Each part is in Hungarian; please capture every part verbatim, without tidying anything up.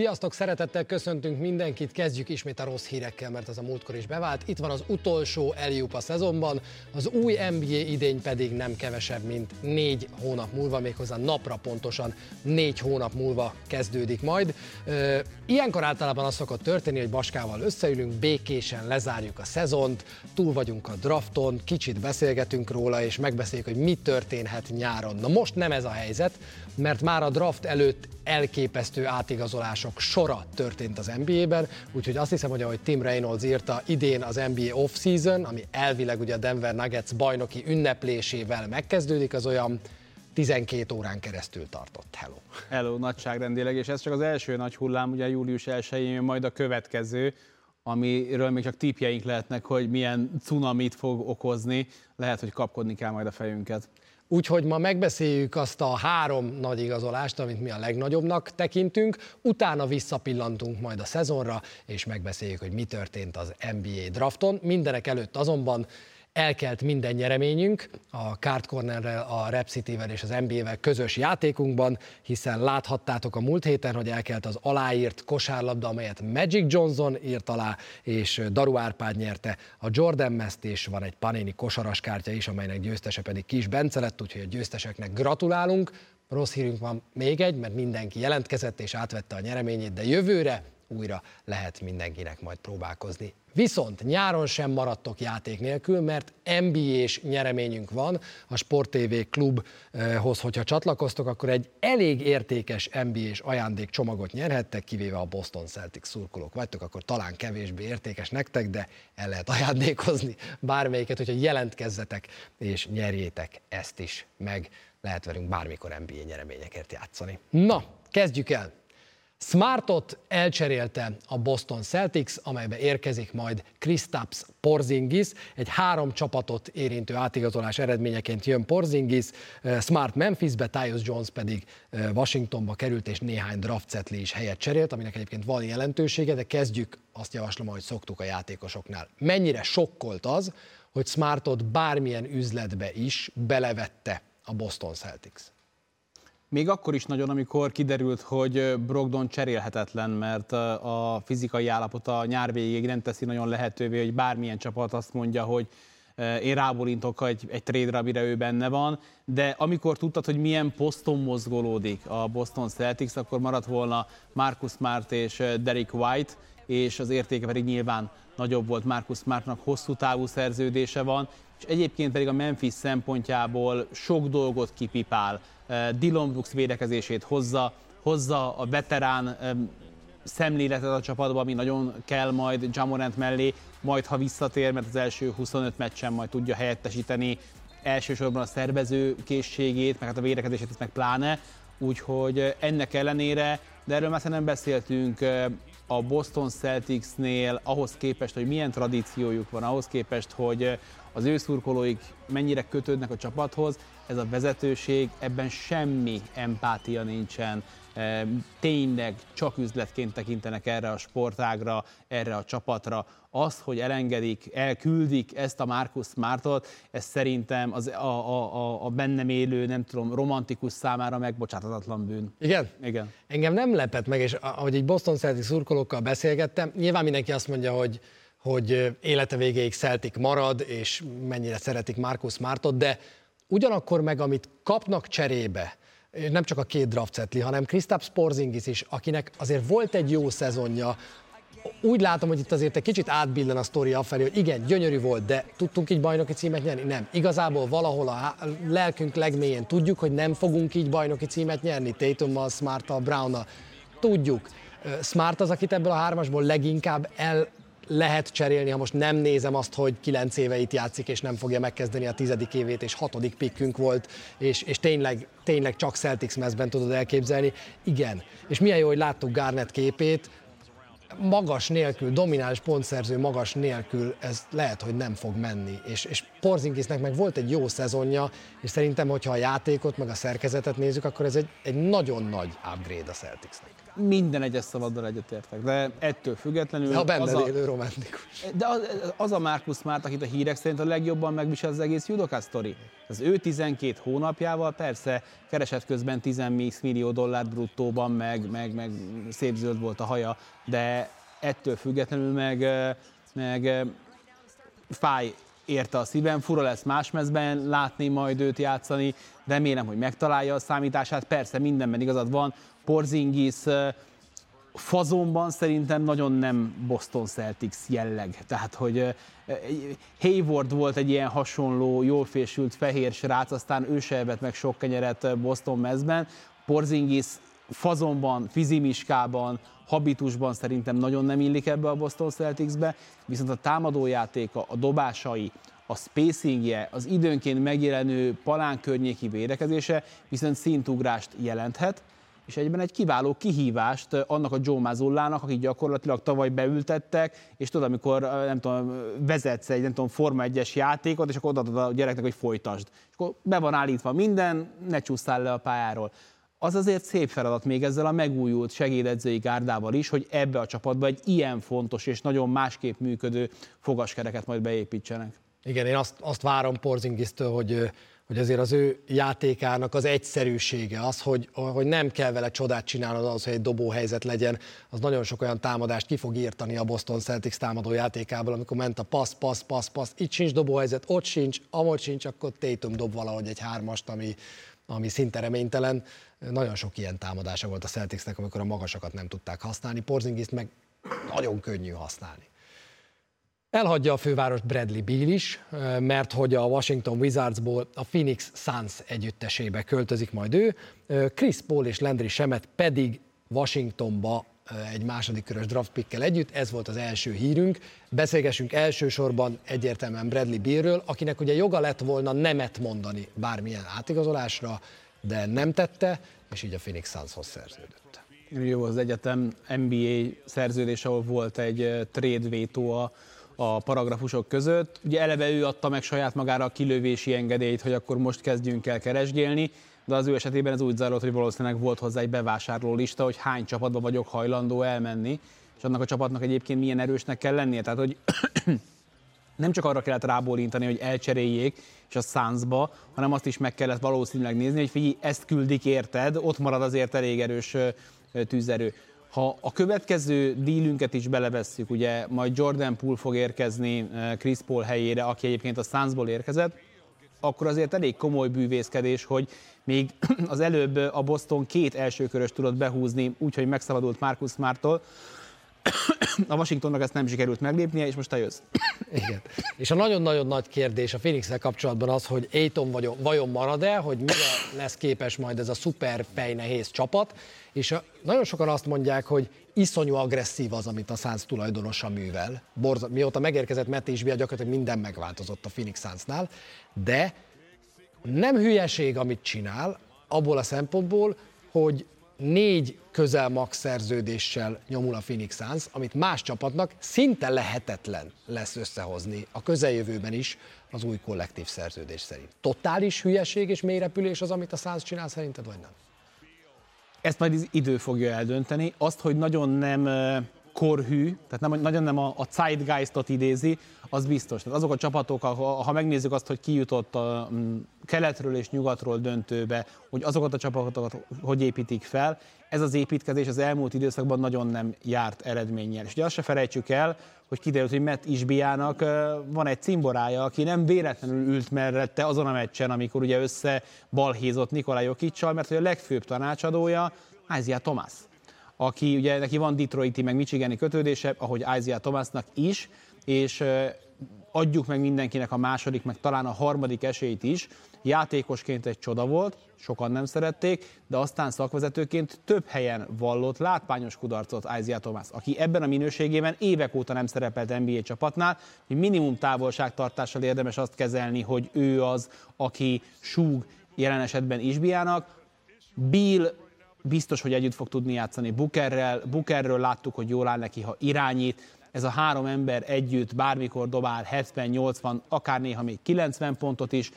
Sziasztok, szeretettel köszöntünk mindenkit, kezdjük ismét a rossz hírekkel, mert az a múltkor is bevált. Itt van az utolsó eljúp a szezonban, az új en bé á idény pedig nem kevesebb, mint négy hónap múlva, méghozzá napra pontosan négy hónap múlva kezdődik majd. Ilyenkor általában az szokott történni, hogy Baskával összeülünk, békésen lezárjuk a szezont, túl vagyunk a drafton, kicsit beszélgetünk róla, és megbeszéljük, hogy mi történhet nyáron. Na most nem ez a helyzet, mert már a draft előtt elképesztő átigazolások sora történt az en bé á-ben, úgyhogy azt hiszem, hogy ahogy Tim Reynolds írta, idén az en bé á off-season, ami elvileg ugye a Denver Nuggets bajnoki ünneplésével megkezdődik, az olyan tizenkét órán keresztül tartott. Hello. Hello, nagyságrendileg, és ez csak az első nagy hullám, ugye július elsején, majd a következő, amiről még csak típjeink lehetnek, hogy milyen cunamit fog okozni, lehet, hogy kapkodni kell majd a fejünket. Úgyhogy ma megbeszéljük azt a három nagy igazolást, amit mi a legnagyobbnak tekintünk, utána visszapillantunk majd a szezonra, és megbeszéljük, hogy mi történt az en bé á drafton. Mindenek előtt azonban elkelt minden nyereményünk a Card Cornerrel, a Rep Cityvel és az en bé á-vel közös játékunkban, hiszen láthattátok a múlt héten, hogy elkelt az aláírt kosárlabda, amelyet Magic Johnson írt alá, és Daru Árpád nyerte a Jordan Messt, és van egy Panini kosaras kártya is, amelynek győztese pedig Kis Bence lett, úgyhogy a győzteseknek gratulálunk. Rossz hírünk van még egy, mert mindenki jelentkezett és átvette a nyereményét, de jövőre újra lehet mindenkinek majd próbálkozni. Viszont nyáron sem maradtok játék nélkül, mert en bé á-s nyereményünk van a Sport té vé klubhoz, hogyha csatlakoztok, akkor egy elég értékes en bé á-s ajándékcsomagot nyerhettek, kivéve a Boston Celtics szurkolók vagytok, akkor talán kevésbé értékes nektek, de el lehet ajándékozni bármelyiket, hogyha jelentkezzetek és nyerjétek ezt is meg. Lehet velünk bármikor en bé á nyereményekért játszani. Na, kezdjük el! Smartot elcserélte a Boston Celtics, amelybe érkezik majd Kristaps Porzingis. Egy három csapatot érintő átigazolás eredményeként jön Porzingis, Smart Memphisbe, Tyus Jones pedig Washingtonba került, és néhány draftcetli is helyet cserélt, aminek egyébként van jelentősége, de kezdjük, azt javaslom, ahogy szoktuk a játékosoknál. Mennyire sokkolt az, hogy Smartot bármilyen üzletbe is belevette a Boston Celtics? Még akkor is nagyon, amikor kiderült, hogy Brogdon cserélhetetlen, mert a fizikai állapota nyár végéig nem teszi nagyon lehetővé, hogy bármilyen csapat azt mondja, hogy én rábólintok egy, egy trade-re, amire ő benne van, de amikor tudtad, hogy milyen poszton mozgolódik a Boston Celtics, akkor maradt volna Marcus Smart és Derek White, és az értéke pedig nyilván nagyobb volt. Marcus Smartnak hosszú távú szerződése van, és egyébként pedig a Memphis szempontjából sok dolgot kipipál. Dillon Brooks védekezését hozza, hozza a veterán szemléletet a csapatba, ami nagyon kell majd Ja Morant mellé, majd ha visszatér, mert az első huszonöt meccsen majd tudja helyettesíteni elsősorban a szervező készségét, meg hát a védekezését, meg pláne, úgyhogy ennek ellenére, de erről már nem beszéltünk, a Boston Celticsnél ahhoz képest, hogy milyen tradíciójuk van, ahhoz képest, hogy az ő szurkolóik mennyire kötődnek a csapathoz, ez a vezetőség, ebben semmi empátia nincsen. Tényleg csak üzletként tekintenek erre a sportágra, erre a csapatra. Az, hogy elengedik, elküldik ezt a Marcus Smartot, ez szerintem az, a, a, a bennem élő, nem tudom, romantikus számára megbocsátatatlan bűn. Igen? Igen. Engem nem lepett meg, és ahogy így Boston Celtics szurkolókkal beszélgettem, nyilván mindenki azt mondja, hogy hogy élete végéig Celtic marad, és mennyire szeretik Marcus Smartot, de ugyanakkor meg, amit kapnak cserébe, nem csak a két draftcetli, hanem Kristaps Porzingis is, akinek azért volt egy jó szezonja. Úgy látom, hogy itt azért egy kicsit átbillen a sztori afelé, hogy igen, gyönyörű volt, de tudtunk így bajnoki címet nyerni? Nem. Igazából valahol a lelkünk legmélyén tudjuk, hogy nem fogunk így bajnoki címet nyerni, Tatummal, Smarttal, Brownnal. Tudjuk. Smart az, akit ebből a hármasból leginkább el... lehet cserélni, ha most nem nézem azt, hogy kilenc éve itt játszik, és nem fogja megkezdeni a tizedik évét, és hatodik pikkünk volt, és, és tényleg, tényleg csak Celtics mezben tudod elképzelni. Igen. És milyen jó, hogy láttuk Garnett képét, magas nélkül, domináns pontszerző magas nélkül, ez lehet, hogy nem fog menni. És, és Porzingisnek meg volt egy jó szezonja, és szerintem, hogyha a játékot, meg a szerkezetet nézzük, akkor ez egy, egy nagyon nagy upgrade a Celticsnek. Minden egyes szavaddal egyetértek, de ettől függetlenül... Ha benned az élő romantikus. De az, az a Marcus Smart, akit a hírek szerint a legjobban megvisel az egész Udoka sztori. Az ő tizenkét hónapjával persze keresett közben tíz millió dollárt bruttóban, meg, meg, meg szép zöld volt a haja, de ettől függetlenül meg, meg fáj érte a szívem, fura lesz más mezben látni majd őt játszani, remélem, hogy megtalálja a számítását, persze mindenben igazad van, Porzingis fazonban szerintem nagyon nem Boston Celtics jelleg, tehát hogy Hayward volt egy ilyen hasonló, jól fésült fehér srác, aztán ő se evett meg sok kenyeret Boston mezben, Porzingis fazonban, fizimiskában, habitusban szerintem nagyon nem illik ebbe a Boston Celticsbe, viszont a támadójátéka, a dobásai, a spacingje, az időnként megjelenő palán környéki védekezése viszont szintugrást jelenthet, és egyben egy kiváló kihívást annak a Joe Mazzullának, akit gyakorlatilag tavaly beültettek, és tudod, amikor nem tudom, vezetsz egy nem tudom, Forma egyes játékot, és akkor odaadod a gyereknek, hogy folytasd. És akkor be van állítva minden, ne csúszszál le a pályáról. Az azért szép feladat még ezzel a megújult segédedzői gárdával is, hogy ebbe a csapatba egy ilyen fontos és nagyon másképp működő fogaskereket majd beépítsenek. Igen, én azt, azt várom Porzingisztől, hogy, hogy azért az ő játékának az egyszerűsége, az, hogy, hogy nem kell vele csodát csinálnod az, hogy egy dobóhelyzet legyen, az nagyon sok olyan támadást ki fog írtani a Boston Celtics támadó játékából, amikor ment a passz, passz, passz, passz, itt sincs dobóhelyzet, ott sincs, amott sincs, akkor Tatum dob valahogy egy hármast, ami... ami szinte reménytelen, nagyon sok ilyen támadása volt a Celticsnek, amikor a magasakat nem tudták használni, Porzingiszt meg nagyon könnyű használni. Elhagyja a fővárost Bradley Beal is, mert hogy a Washington Wizardsból a Phoenix Suns együttesébe költözik majd ő, Chris Paul és Landry Shamet pedig Washingtonba egy második körös draft pickkel együtt, ez volt az első hírünk. Beszélgessünk elsősorban egyértelműen Bradley Bealről, akinek ugye joga lett volna nemet mondani bármilyen átigazolásra, de nem tette, és így a Phoenix Sunshoz szerződött. Jó, az egyetem en bé á szerződés, ahol volt egy trade vétó a, a paragrafusok között. Ugye eleve ő adta meg saját magára a kilövési engedélyt, hogy akkor most kezdjünk el keresgélni, de az ő esetében ez úgy zajlott, hogy valószínűleg volt hozzá egy bevásárló lista, hogy hány csapatba vagyok hajlandó elmenni, és annak a csapatnak egyébként milyen erősnek kell lennie. Tehát, hogy nem csak arra kellett rábólintani, hogy elcseréljék, és a Sunsba, hanem azt is meg kellett valószínűleg nézni, hogy figyelj, ezt küldik érted, ott marad azért elég erős tűzerő. Ha a következő dílünket is belevesszük, ugye majd Jordan Poole fog érkezni Chris Paul helyére, aki egyébként a Sunsból érkezett, akkor azért elég komoly bűvészkedés, hogy még az előbb a Boston két elsőkörös tudott behúzni, úgyhogy megszabadult Marcus Smarttól. A Washingtonnak ezt nem sikerült meglépnie, és most te jössz. Igen. És a nagyon-nagyon nagy kérdés a Phoenix-el kapcsolatban az, hogy Ayton vagyon, vajon marad-e, hogy mire lesz képes majd ez a szuper fejnehéz csapat, és a, nagyon sokan azt mondják, hogy iszonyú agresszív az, amit a Suns tulajdonosa művel. Borza, mióta megérkezett Matt Ishbia, gyakorlatilag minden megváltozott a Phoenix Sunsnál, de nem hülyeség, amit csinál, abból a szempontból, hogy négy közelmax szerződéssel nyomul a Phoenix Suns, amit más csapatnak szinte lehetetlen lesz összehozni a közeljövőben is az új kollektív szerződés szerint. Totális hülyeség és mélyrepülés az, amit a Suns csinál szerinted, vagy nem? Ezt majd idő fogja eldönteni. Azt, hogy nagyon nem korhű, tehát nem, nagyon nem a, a zeitgeistot idézi, az biztos. Tehát azok a csapatok, ha, ha megnézzük azt, hogy kijutott a keletről és nyugatról döntőbe, hogy azokat a csapatokat hogy építik fel, ez az építkezés az elmúlt időszakban nagyon nem járt eredménnyel. És ugye azt se felejtsük el, hogy kiderült, hogy Matt Ishbiának van egy cimborája, aki nem véletlenül ült mellette azon a meccsen, amikor ugye össze balhézott Nikola Jokicsal, mert hogy a legfőbb tanácsadója Isaiah Thomas, aki ugye neki van detroiti meg michigani kötődése, ahogy Isaiah Thomasnak is, és adjuk meg mindenkinek a második, meg talán a harmadik esélyt is. Játékosként egy csoda volt, sokan nem szerették, de aztán szakvezetőként több helyen vallott látványos kudarcot Isaiah Thomas, aki ebben a minőségében évek óta nem szerepelt en bé á csapatnál, hogy minimum távolságtartással érdemes azt kezelni, hogy ő az, aki súg jelen esetben Ishbiának. Beal biztos, hogy együtt fog tudni játszani Bookerrel, Bookerről láttuk, hogy jól áll neki, ha irányít. Ez a három ember együtt bármikor dobál hetven-nyolcvan, akár néha még kilencven pontot is.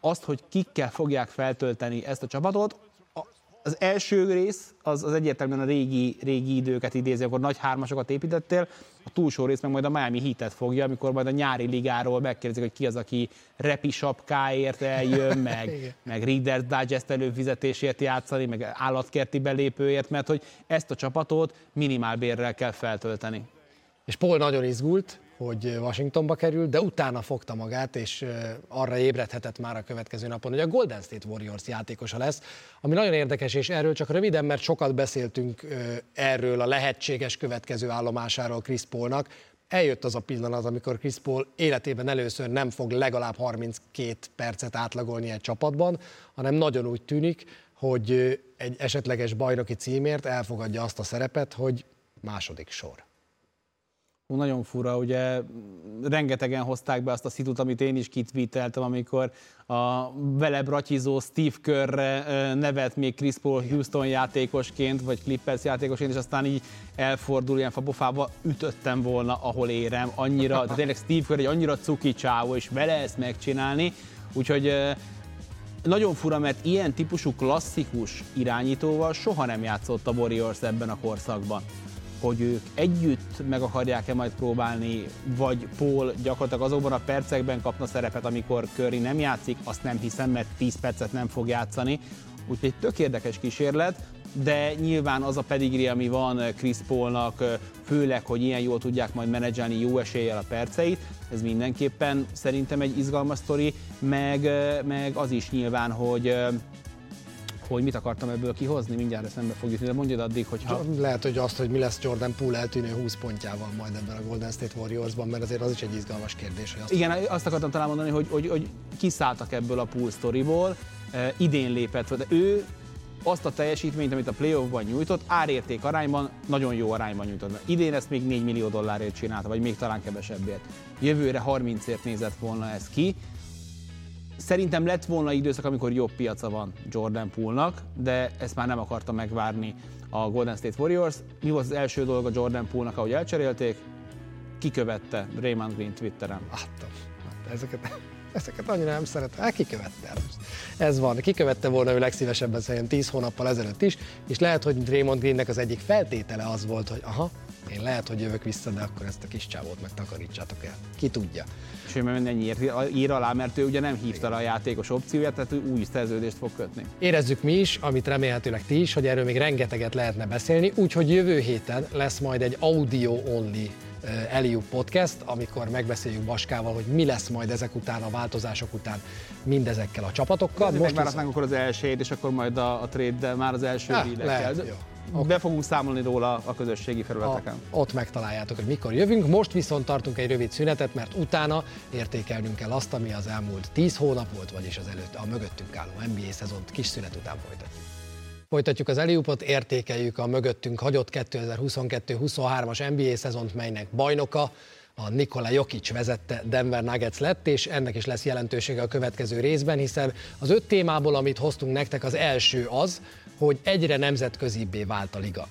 Azt, hogy kikkel fogják feltölteni ezt a csapatot, Az első rész az, az egyértelműen a régi, régi időket idézi, akkor nagy hármasokat építettél, a túlsó rész meg majd a Miami Heatet fogja, amikor majd a nyári ligáról megkérdezik, hogy ki az, aki repi sapkáért eljön, meg, meg Reader's Digest előfizetésért játszani, meg állatkerti belépőért, mert hogy ezt a csapatot minimálbérrel kell feltölteni. És Paul nagyon izgult, hogy Washingtonba kerül, de utána fogta magát, és arra ébredhetett már a következő napon, hogy a Golden State Warriors játékosa lesz, ami nagyon érdekes, és erről csak röviden, mert sokat beszéltünk erről a lehetséges következő állomásáról Chris Paulnak. Eljött az a pillanat, amikor Chris Paul életében először nem fog legalább harminckét percet átlagolni egy csapatban, hanem nagyon úgy tűnik, hogy egy esetleges bajnoki címért elfogadja azt a szerepet, hogy második sor. Nagyon fura, ugye rengetegen hozták be azt a szitut, amit én is kitvíteltem, amikor a vele bratyizó Steve Kerrre nevet még Chris Paul Houston játékosként, vagy Clippers játékosként, és aztán így elfordul, ilyen fapofába ütöttem volna, ahol érem, annyira, tehát tényleg Steve Kerr egy annyira cuki csávó, és vele ezt megcsinálni, úgyhogy nagyon fura, mert ilyen típusú klasszikus irányítóval soha nem játszott a Warriors ebben a korszakban. Hogy ők együtt meg akarják-e majd próbálni, vagy Paul gyakorlatilag azokban a percekben kapna szerepet, amikor Curry nem játszik, azt nem hiszem, mert tíz percet nem fog játszani. Úgyhogy egy tök érdekes kísérlet, de nyilván az a pedigree, ami van Chris Paulnak, főleg, hogy ilyen jól tudják majd menedzselni jó eséllyel a perceit, ez mindenképpen szerintem egy izgalmas sztori, meg, meg az is nyilván, hogy... hogy mit akartam ebből kihozni, mindjárt eszembe fog jutni, de mondjad addig, hogyha... Lehet, hogy azt, hogy mi lesz Jordan Poole eltűnő húsz pontjával majd ebben a Golden State Warriors-ban, mert azért az is egy izgalmas kérdés, hogy azt... Igen, azt akartam talán mondani, hogy, hogy, hogy kiszálltak ebből a Poole sztoriból, eh, idén lépett, de ő azt a teljesítményt, amit a playoffban nyújtott, árérték arányban, nagyon jó arányban nyújtott. Idén ezt még négy millió dollárért csinálta, vagy még talán kevesebbért. Jövőre harmincért nézett volna ez ki. Szerintem lett volna időszak, amikor jobb piaca van Jordan Poole-nak, de ezt már nem akarta megvárni a Golden State Warriors. Mi volt az első dolga Jordan Poole-nak, ahogy elcserélték? Kikövette Draymond Green Twitteren. Láttam, ezeket, ezeket annyira nem szeretem. Kikövette. Ez van, kikövette volna ő legszívesebben szerintem tíz hónappal ezelőtt is, és lehet, hogy Draymond Greennek az egyik feltétele az volt, hogy aha, én lehet, hogy jövök vissza, de akkor ezt a kis csávót meg takarítsátok el. Ki tudja. És ő meg ennyiért ír alá, mert ő ugye nem hívta le a játékos opcióját, tehát ő új szerződést fog kötni. Érezzük mi is, amit remélhetőleg ti is, hogy erről még rengeteget lehetne beszélni, úgyhogy jövő héten lesz majd egy audio-only Eliu podcast, amikor megbeszéljük Baskával, hogy mi lesz majd ezek után, a változások után mindezekkel a csapatokkal. Most megválasztánk akkor az elsőt, és akkor majd a, a trade már az első hírekkel. Okay. Be fogunk számolni róla a közösségi felületeken. A, ott megtaláljátok, hogy mikor jövünk. Most viszont tartunk egy rövid szünetet, mert utána értékelnünk kell azt, ami az elmúlt tíz hónap volt, vagyis az előtt a mögöttünk álló en bé á szezont kis szünet után folytatjuk. Folytatjuk az Eliupot, értékeljük a mögöttünk hagyott kétezer-huszonkettő-huszonhármas en bé á szezont, melynek bajnoka a Nikola Jokic vezette Denver Nuggets lett, és ennek is lesz jelentősége a következő részben, hiszen az öt témából, amit hoztunk nektek, az első az, hogy egyre nemzetközibbé vált a liga.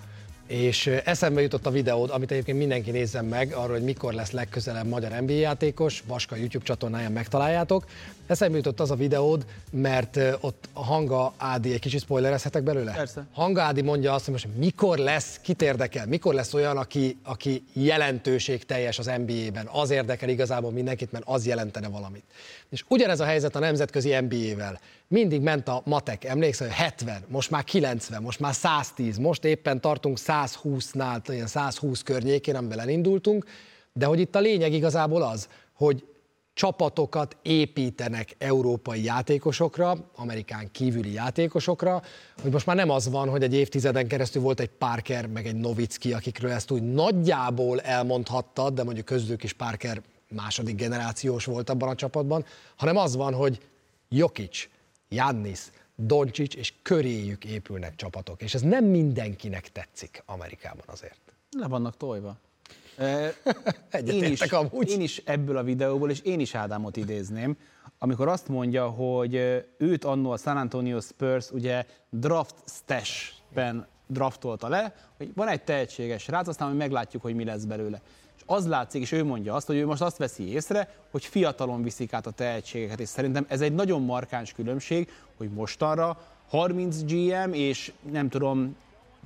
És eszembe jutott a videód, amit egyébként mindenki nézzen meg, arról, hogy mikor lesz legközelebb magyar en bé á játékos, Vaska YouTube csatornáján megtaláljátok. Eszembe jutott az a videód, mert ott a Hanga Ádi, egy kicsit spoilerezhetek belőle? Persze. Hanga Ádi mondja azt, hogy most mikor lesz, kit érdekel, mikor lesz olyan, aki, aki jelentőségteljes az en bé á-ben. Az érdekel igazából mindenkit, mert az jelentene valamit. És ugyanez a helyzet a nemzetközi en bé á-vel. Mindig ment a matek, emlékszel, hogy hetven, most már kilencven, most már száztíz, most éppen tartunk százhúsznál, ilyen százhúsz környékén, amivel elindultunk, de hogy itt a lényeg igazából az, hogy csapatokat építenek európai játékosokra, amerikán kívüli játékosokra, hogy most már nem az van, hogy egy évtizeden keresztül volt egy Parker, meg egy Nowitzki, akikről ezt úgy nagyjából elmondhattad, de mondjuk közülük is Parker második generációs volt abban a csapatban, hanem az van, hogy Jokic, Giannis, Doncic és köréjük épülnek csapatok, és ez nem mindenkinek tetszik Amerikában azért. Le vannak tojva. én, is, én is ebből a videóból, és én is Ádámot idézném, amikor azt mondja, hogy őt annó a San Antonio Spurs ugye draft stash-ben draftolta le, hogy van egy tehetséges srác, aztán hogy meglátjuk, hogy mi lesz belőle. Az látszik, és ő mondja azt, hogy ő most azt veszi észre, hogy fiatalon viszik át a tehetségeket, és szerintem ez egy nagyon markáns különbség, hogy mostanra harminc gé em és nem tudom,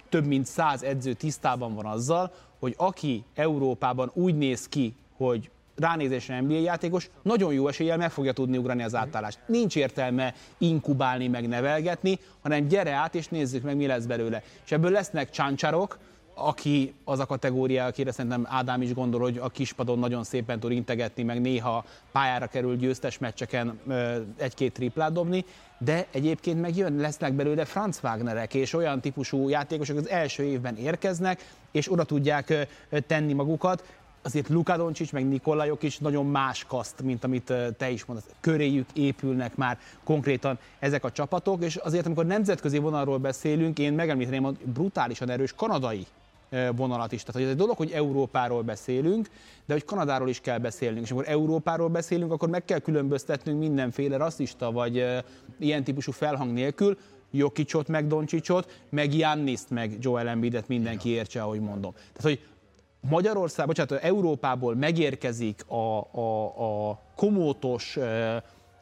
több mint száz edző tisztában van azzal, hogy aki Európában úgy néz ki, hogy ránézésre en bé á játékos, nagyon jó eséllyel meg fogja tudni ugrani az átállást. Nincs értelme inkubálni, meg nevelgetni, hanem gyere át és nézzük meg, mi lesz belőle. És ebből lesznek csáncsarok, aki az a kategória, akire szerintem Ádám is gondol, hogy a kispadon nagyon szépen tud integetni, meg néha pályára kerül győztes meccseken egy-két triplát dobni, de egyébként meg jön, lesznek belőle Franz Wagnerek és olyan típusú játékosok, az első évben érkeznek, és oda tudják tenni magukat. Azért Luka Doncic meg Nikola Jokic nagyon más kaszt, mint amit te is mondasz. Köréjük épülnek már konkrétan ezek a csapatok, és azért amikor nemzetközi vonalról beszélünk, én megemlíteném a brutálisan erős kanadai vonalat is. Tehát ez egy dolog, hogy Európáról beszélünk, de hogy Kanadáról is kell beszélnünk. És amikor Európáról beszélünk, akkor meg kell különböztetnünk mindenféle rasszista vagy ilyen típusú felhang nélkül Jokicsot, meg Doncsicsot, meg Gianniszt, meg Joel Embiidet mindenki értse, ahogy mondom. Tehát, hogy Magyarország, bocsánat, Európából megérkezik a, a, a komótos,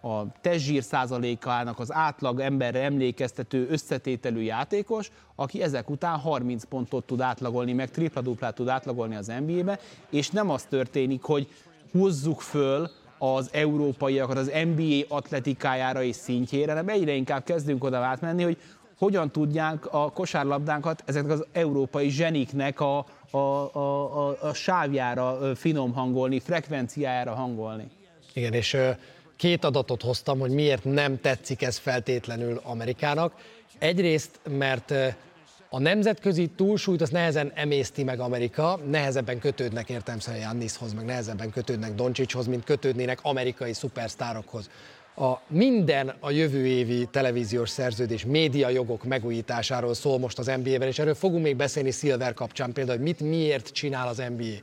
a testzsír százalékának az átlag emberre emlékeztető összetételű játékos, aki ezek után harminc pontot tud átlagolni, meg tripla-duplát tud átlagolni az en bé á-be, és nem az történik, hogy húzzuk föl az európaiakat az en bé á atletikájára és szintjére, hanem egyre inkább kezdünk oda átmenni, hogy hogyan tudják a kosárlabdánkat ezeknek az európai zseniknek a, a, a, a sávjára finom hangolni, frekvenciájára hangolni. Igen, és két adatot hoztam, hogy miért nem tetszik ez feltétlenül Amerikának. Egyrészt, mert a nemzetközi túlsúlyt az nehezen emészti meg Amerika, nehezebben kötődnek értelemszerűen Giannishoz, meg nehezebben kötődnek Doncsicshoz, mint kötődnének amerikai szupersztárokhoz. A minden a jövő évi televíziós szerződés médiajogok megújításáról szól most az en bé á-ben, és erről fogunk még beszélni Silver kapcsán például, hogy mit miért csinál az en bé á.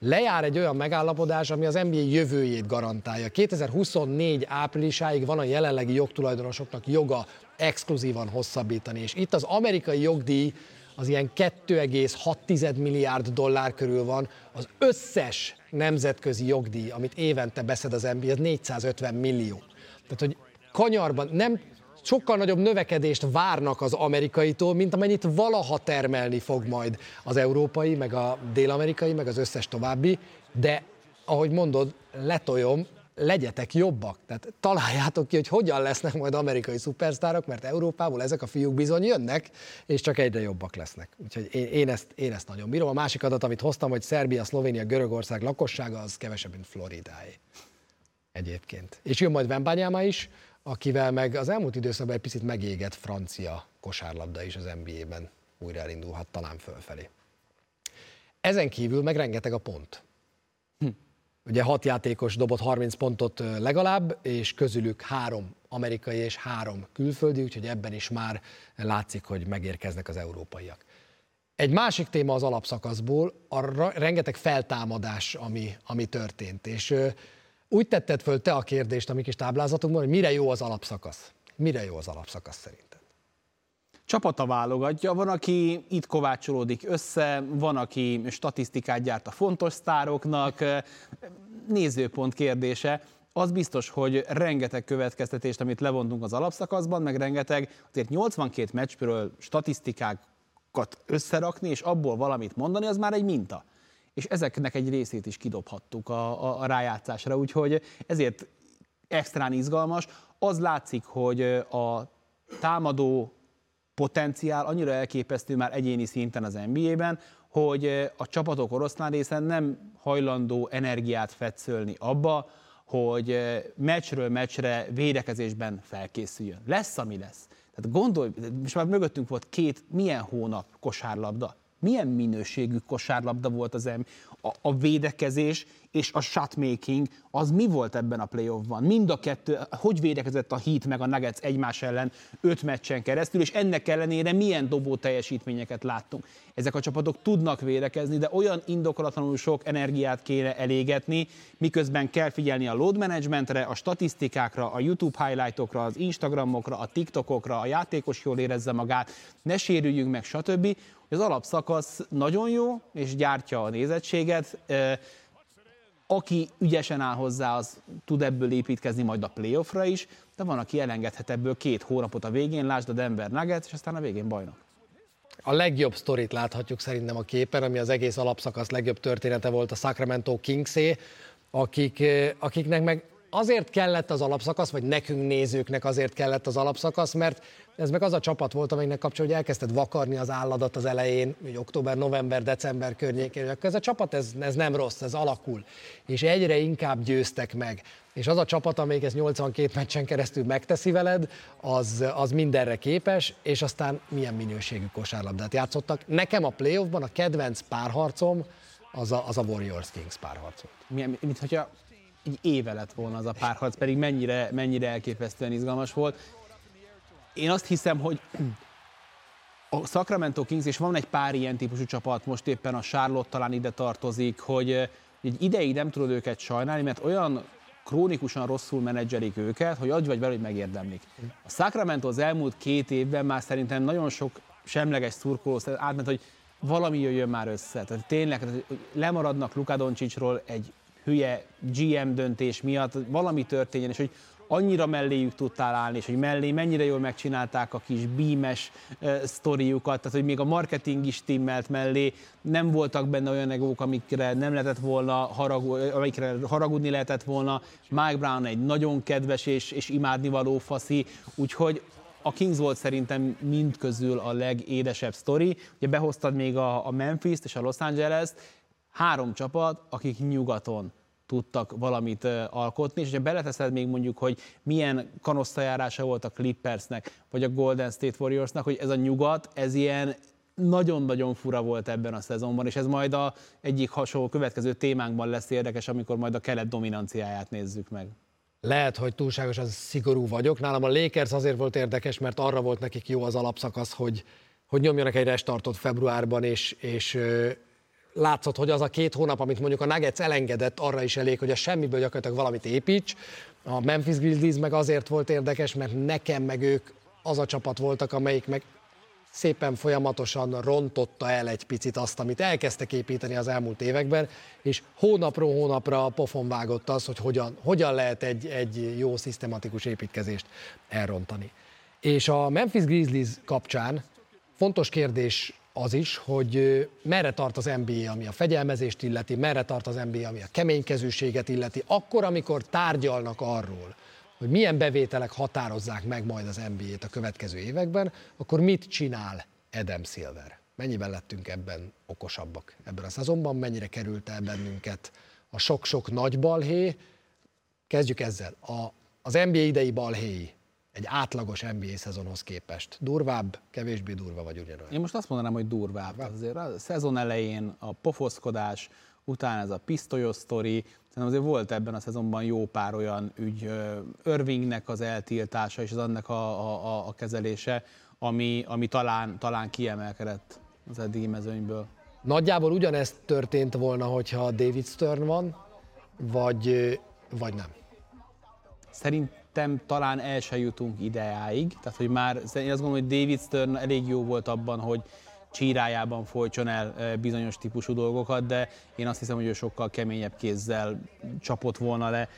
Lejár egy olyan megállapodás, ami az en bé á jövőjét garantálja. kétezer-huszonnégy áprilisáig van a jelenlegi jogtulajdonosoknak joga exkluzívan hosszabbítani, és itt az amerikai jogdíj az ilyen két egész hat milliárd dollár körül van, az összes nemzetközi jogdíj, amit évente beszed az en bé á, az négyszázötven millió. Tehát, hogy kanyarban nem sokkal nagyobb növekedést várnak az amerikaitól, mint amennyit valaha termelni fog majd az európai, meg a dél-amerikai, meg az összes további, de ahogy mondod, letojom, legyetek jobbak. Tehát találjátok ki, hogy hogyan lesznek majd amerikai szupersztárok, mert Európából ezek a fiúk bizony jönnek, és csak egyre jobbak lesznek. Úgyhogy én, én, ezt, én ezt nagyon bírom. A másik adat, amit hoztam, hogy Szerbia, Szlovénia, Görögország lakossága az kevesebb, mint Floridáé. Egyébként. És jön majd Wembanyama is, akivel meg az elmúlt időszakban egy picit megégett francia kosárlabda is az en bé á-ben újra elindulhat, talán fölfelé. Ezen kívül meg rengeteg a pont. Hm. Ugye hat játékos dobott harminc pontot legalább, és közülük három amerikai és három külföldi, úgyhogy ebben is már látszik, hogy megérkeznek az európaiak. Egy másik téma az alapszakaszból, a rengeteg feltámadás, ami, ami történt, és úgy tetted föl te a kérdést a mi kis táblázatunkban, hogy mire jó az alapszakasz? Mire jó az alapszakasz szerinted? Csapata válogatja, van, aki itt kovácsolódik össze, van, aki statisztikát gyárt a fontos sztároknak, nézőpont kérdése. Az biztos, hogy rengeteg következtetést, amit levontunk az alapszakaszban, meg rengeteg, azért nyolcvankét meccsről statisztikákat összerakni, és abból valamit mondani, az már egy minta. És ezeknek egy részét is kidobhattuk a, a, a rájátszásra, úgyhogy ezért extrán izgalmas. Az látszik, hogy a támadó potenciál annyira elképesztő már egyéni szinten az en bé á-ben, hogy a csapatok oroszlán részen nem hajlandó energiát fetszölni abba, hogy meccsről meccsre védekezésben felkészüljön. Lesz, ami lesz. Tehát gondolj, most már mögöttünk volt két milyen hónap kosárlabda. Milyen minőségű kosárlabda volt az em, a, a védekezés és a shotmaking, az mi volt ebben a playoffban? Mind a kettő, hogy védekezett a Heat meg a Nuggets egymás ellen öt meccsen keresztül, és ennek ellenére milyen dobó teljesítményeket láttunk. Ezek a csapatok tudnak védekezni, de olyan indokolatlanul sok energiát kéne elégetni, miközben kell figyelni a load managementre, a statisztikákra, a YouTube highlightokra, az Instagramokra, a TikTokokra, a játékos jól érezze magát, ne sérüljünk meg, stb. Az alapszakasz nagyon jó, és gyártja a nézettséget. aki ügyesen áll hozzá, az tud ebből építkezni majd a playoffra is, de van, aki elengedhet ebből két hónapot a végén, lásd a Denver Nuggets, és aztán a végén bajnok. A legjobb sztorit láthatjuk szerintem a képen, ami az egész alapszakasz legjobb története volt a Sacramento Kingsé, akik, akiknek meg azért kellett az alapszakasz, vagy nekünk nézőknek azért kellett az alapszakasz, mert ez meg az a csapat volt, amelynek kapcsán, hogy elkezdett vakarni az álladat az elején, hogy október, november, december környékén, akkor ez a csapat, ez, ez nem rossz, ez alakul, és egyre inkább győztek meg. És az a csapat, amelyik ezt nyolcvankét meccsen keresztül megteszi veled, az, az mindenre képes, és aztán milyen minőségű kosárlabdát játszottak. Nekem a playoffban a kedvenc párharcom az a, az a Warriors-Kings párharc. Milyen, mint hogyha egy éve lett volna az a párharc, pedig mennyire, mennyire elképesztően izgalmas volt. Én azt hiszem, hogy a Sacramento Kings, és van egy pár ilyen típusú csapat, most éppen a Charlotte talán ide tartozik, hogy egy ideig nem tudod őket sajnálni, mert olyan krónikusan rosszul menedzselik őket, hogy adj vagy bele, hogy megérdemlik. A Sacramento az elmúlt két évben már szerintem nagyon sok semleges szurkoló átment, hogy valami jöjjön már össze. Tehát tényleg lemaradnak Luka Doncsicsról egy hülye gé em döntés miatt, valami történjen, és hogy annyira melléjük tudtál állni, és hogy mellé mennyire jól megcsinálták a kis bímes uh, sztoriukat, tehát hogy még a marketing is timmelt mellé, nem voltak benne olyan egók, amikre nem lehetett volna haragud, amikre haragudni lehetett volna. Mike Brown egy nagyon kedves és, és imádnivaló faszi, úgyhogy a Kings volt szerintem mindközül a legédesebb sztori. Ugye behoztad még a, a Memphis-t és a Los Angeles-t, három csapat, akik nyugaton tudtak valamit alkotni, és ha beleteszed még mondjuk, hogy milyen kanosztajárása volt a Clippersnek, vagy a Golden State Warriorsnak, hogy ez a nyugat, ez ilyen nagyon-nagyon fura volt ebben a szezonban, és ez majd a egyik hasonló következő témánkban lesz érdekes, amikor majd a kelet dominanciáját nézzük meg. Lehet, hogy túlságosan szigorú vagyok. Nálam a Lakers azért volt érdekes, mert arra volt nekik jó az alapszakasz, hogy, hogy nyomjanak egy restartot februárban, és... és látszott, hogy az a két hónap, amit mondjuk a Nuggets elengedett, arra is elég, hogy a semmiből gyakorlatilag valamit építs. A Memphis Grizzlies meg azért volt érdekes, mert nekem meg ők az a csapat voltak, amelyik meg szépen folyamatosan rontotta el egy picit azt, amit elkezdtek építeni az elmúlt években, és hónapról hónapra pofon vágott az, hogy hogyan, hogyan lehet egy, egy jó, szisztematikus építkezést elrontani. És a Memphis Grizzlies kapcsán fontos kérdés az is, hogy merre tart az en bé á, ami a fegyelmezést illeti, merre tart az en bé á, ami a keménykezűséget illeti, akkor, amikor tárgyalnak arról, hogy milyen bevételek határozzák meg majd az en bé á-t a következő években, akkor mit csinál Adam Silver? Mennyiben lettünk ebben okosabbak ebben a szezonban? Mennyire került el bennünket a sok-sok nagy balhé? Kezdjük ezzel. A, az en bé á idei balhéi egy átlagos en bé á szezonhoz képest durvább, kevésbé durva vagy ugyanolyan? Én most azt mondanám, hogy durvább. Azért a szezon elején a pofoszkodás, utána ez a pisztolyos sztori, szerintem azért volt ebben a szezonban jó pár olyan ügy, Irvingnek az eltiltása és az annak a, a, a kezelése, ami, ami talán, talán kiemelkedett az eddigi mezőnyből. Nagyjából ugyanezt történt volna, hogyha David Stern van, vagy, vagy nem? Szerintem talán el se jutunk ideáig, tehát hogy már, én azt gondolom, hogy David Stern elég jó volt abban, hogy csírájában folytson el bizonyos típusú dolgokat, de én azt hiszem, hogy ő sokkal keményebb kézzel csapott volna le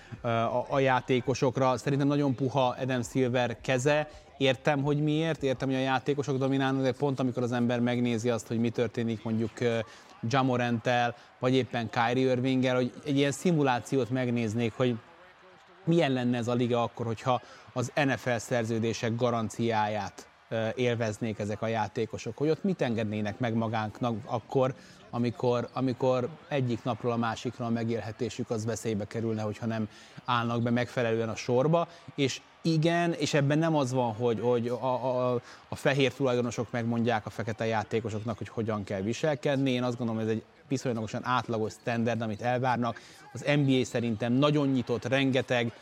a játékosokra. Szerintem nagyon puha Adam Silver keze, értem, hogy miért, értem, hogy a játékosok dominálnak, de pont amikor az ember megnézi azt, hogy mi történik mondjuk Ja Morant-tel, vagy éppen Kyrie Irvinggel, hogy egy ilyen szimulációt megnéznék, hogy milyen lenne ez a liga akkor, hogyha az en ef el szerződések garanciáját élveznék ezek a játékosok, hogy ott mit engednének meg magánknak akkor, amikor, amikor egyik napról a másikra a megélhetésük az veszélybe kerülne, hogyha nem állnak be megfelelően a sorba, és igen, és ebben nem az van, hogy, hogy a, a, a fehér tulajdonosok megmondják a fekete játékosoknak, hogy hogyan kell viselkedni, én azt gondolom, ez egy viszonylagosan átlagos standard, amit elvárnak. Az en bé á szerintem nagyon nyitott, rengeteg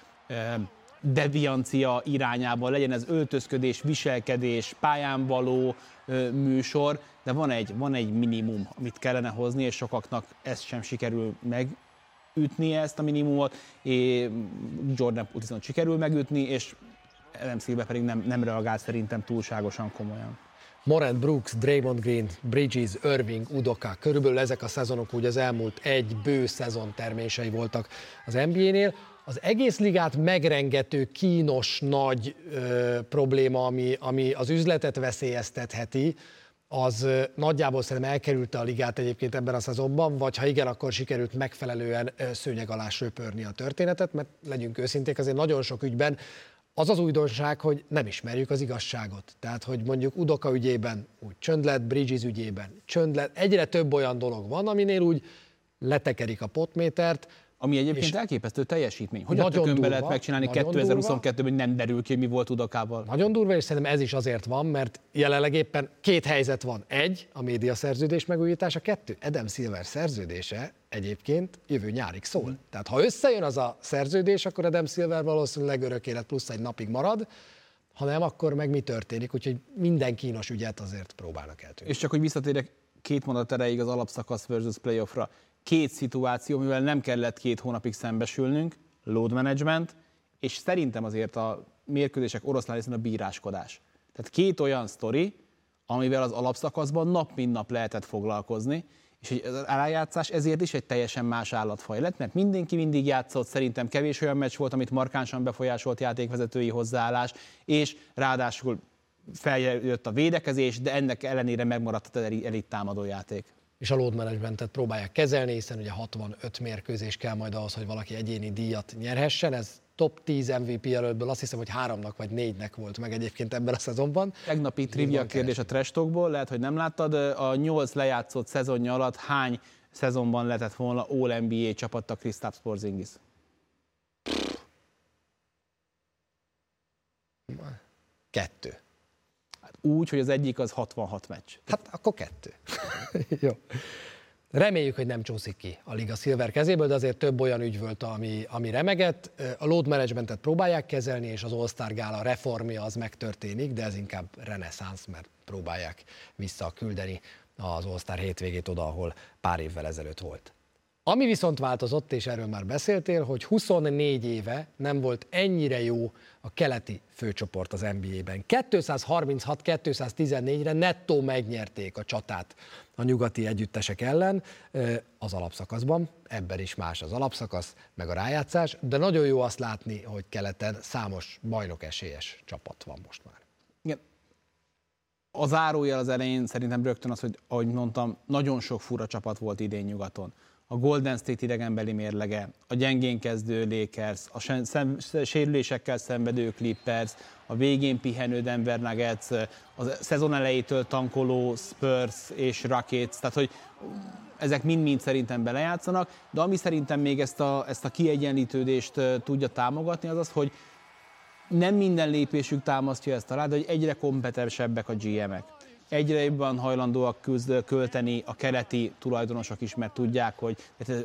deviancia irányában, legyen ez öltözködés, viselkedés, pályán való műsor, de van egy, van egy minimum, amit kellene hozni, és sokaknak ez sem sikerül megütni ezt a minimumot, és Jordan Poole viszont sikerül megütni, és Adam Silver pedig nem, nem reagál szerintem túlságosan komolyan. Morant, Brooks, Draymond Green, Bridges, Irving, Udoka. Körülbelül ezek a szezonok úgy az elmúlt egy bő szezon termései voltak az en bé á-nél. Az egész ligát megrengető, kínos, nagy ö, probléma, ami, ami az üzletet veszélyeztetheti, az ö, nagyjából szerintem elkerülte a ligát egyébként ebben a szezonban, vagy ha igen, akkor sikerült megfelelően ö, szőnyeg alá söpörni a történetet, mert legyünk őszinték, azért nagyon sok ügyben az az újdonság, hogy nem ismerjük az igazságot. Tehát, hogy mondjuk Udoka ügyében úgy csönd lett, Bridges ügyében csönd lett. Egyre több olyan dolog van, aminél úgy letekerik a potmétert. Ami egyébként elképesztő teljesítmény. Hogy a tökönbe lehet megcsinálni kétezer-huszonkettőben, hogy nem derül ki, mi volt Udokával? Nagyon durva, és szerintem ez is azért van, mert jelenleg éppen két helyzet van. Egy, a médiaszerződés megújítása, kettő, Adam Silver szerződése egyébként jövő nyárig szól. Mm. Tehát ha összejön az a szerződés, akkor Adam Silver valószínűleg örök élet plusz egy napig marad, ha nem, akkor meg mi történik, úgyhogy minden kínos ügyet azért próbálnak eltűnni. És csak, hogy visszatérek két mondat erejéig az alapszakasz versus playoffra. Két szituáció, mivel nem kellett két hónapig szembesülnünk, load management, és szerintem azért a mérkőzések oroszlán részén a bíráskodás. Tehát két olyan sztori, amivel az alapszakaszban nap mint nap lehetett foglalkozni, és az rájátszás ezért is egy teljesen más állatfaj lett, mert mindenki mindig játszott, szerintem kevés olyan meccs volt, amit markánsan befolyásolt játékvezetői hozzáállás, és ráadásul feljött a védekezés, de ennek ellenére megmaradt az elit támadójáték. És a load managementet próbálják kezelni, hiszen ugye hatvanöt mérkőzés kell majd ahhoz, hogy valaki egyéni díjat nyerhessen. Ez top tíz em vé pé jelöltből azt hiszem, hogy háromnak vagy négynek volt meg egyébként ebben a szezonban. Tegnapi trivia kérdés a Trash Talkból, lehet, hogy nem láttad, a nyolc lejátszott szezonja alatt hány szezonban letett volna All-en bé á csapatta Kristaps Porzingis? Kettő. Úgy, hogy az egyik az hatvanhat meccs. Hát akkor kettő. Jó. Reméljük, hogy nem csúszik ki a liga Silver kezéből, de azért több olyan ügy volt, ami, ami remegett. A load managementet próbálják kezelni, és az All-Star Gála reformja az megtörténik, de ez inkább reneszánsz, mert próbálják visszaküldeni az All-Star hétvégét oda, ahol pár évvel ezelőtt volt. Ami viszont változott, és erről már beszéltél, hogy huszonnégy éve nem volt ennyire jó a keleti főcsoport az en bé á-ben. kétszázharminchat kétszáztizennégyre nettó megnyerték a csatát a nyugati együttesek ellen az alapszakaszban. Ebben is más az alapszakasz, meg a rájátszás, de nagyon jó azt látni, hogy keleten számos bajnok esélyes csapat van most már. Igen. A zárójel az elején szerintem rögtön az, hogy ahogy mondtam, nagyon sok fura csapat volt idén nyugaton. A Golden State idegenbeli mérlege, a gyengén kezdő Lakers, a sen- szem- sérülésekkel szenvedő Clippers, a végén pihenő Denver Nuggets, a szezon elejétől tankoló Spurs és Rockets, tehát hogy ezek mind-mind szerintem belejátszanak, de ami szerintem még ezt a, ezt a kiegyenlítődést tudja támogatni, az az, hogy nem minden lépésük támasztja ezt alá, de hogy egyre kompetensebbek a gé em-ek. Egyre jobban hajlandóak küzd, költeni a keleti tulajdonosok is, mert tudják, hogy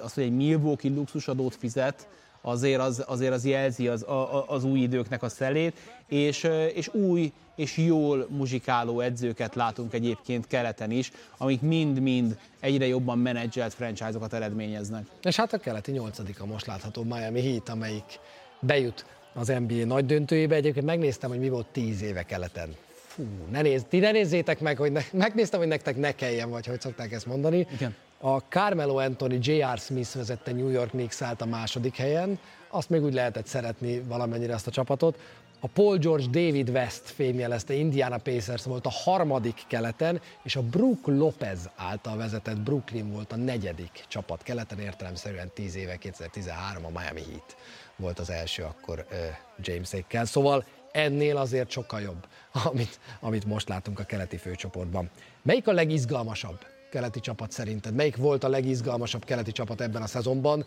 az, hogy egy Milwaukee luxusadót fizet, azért az, azért az jelzi az, a, az új időknek a szelét, és, és új és jól muzsikáló edzőket látunk egyébként keleten is, amik mind-mind egyre jobban menedzselt franchise-okat eredményeznek. És hát a keleti nyolcadika most látható Miami Heat, amelyik bejut az en bé á nagy döntőjébe. Egyébként megnéztem, hogy mi volt tíz éve keleten. Fú, ne nézz, ti ne nézzétek meg, hogy ne, megnéztem, hogy nektek ne kelljen, vagy hogy szokták ezt mondani. Igen. A Carmelo Anthony, dzsé er Smith vezette New York Knicks állt a második helyen, azt még úgy lehetett szeretni valamennyire azt a csapatot. A Paul George, David West fémjelezte, Indiana Pacers volt a harmadik keleten, és a Brook Lopez által vezetett Brooklyn volt a negyedik csapat keleten, értelemszerűen tíz éve, kétezer-tizenhárom a Miami Heat volt az első akkor uh, Jamesékkel, szóval ennél azért sokkal jobb, amit, amit most látunk a keleti főcsoportban. Melyik a legizgalmasabb keleti csapat szerinted? Melyik volt a legizgalmasabb keleti csapat ebben a szezonban?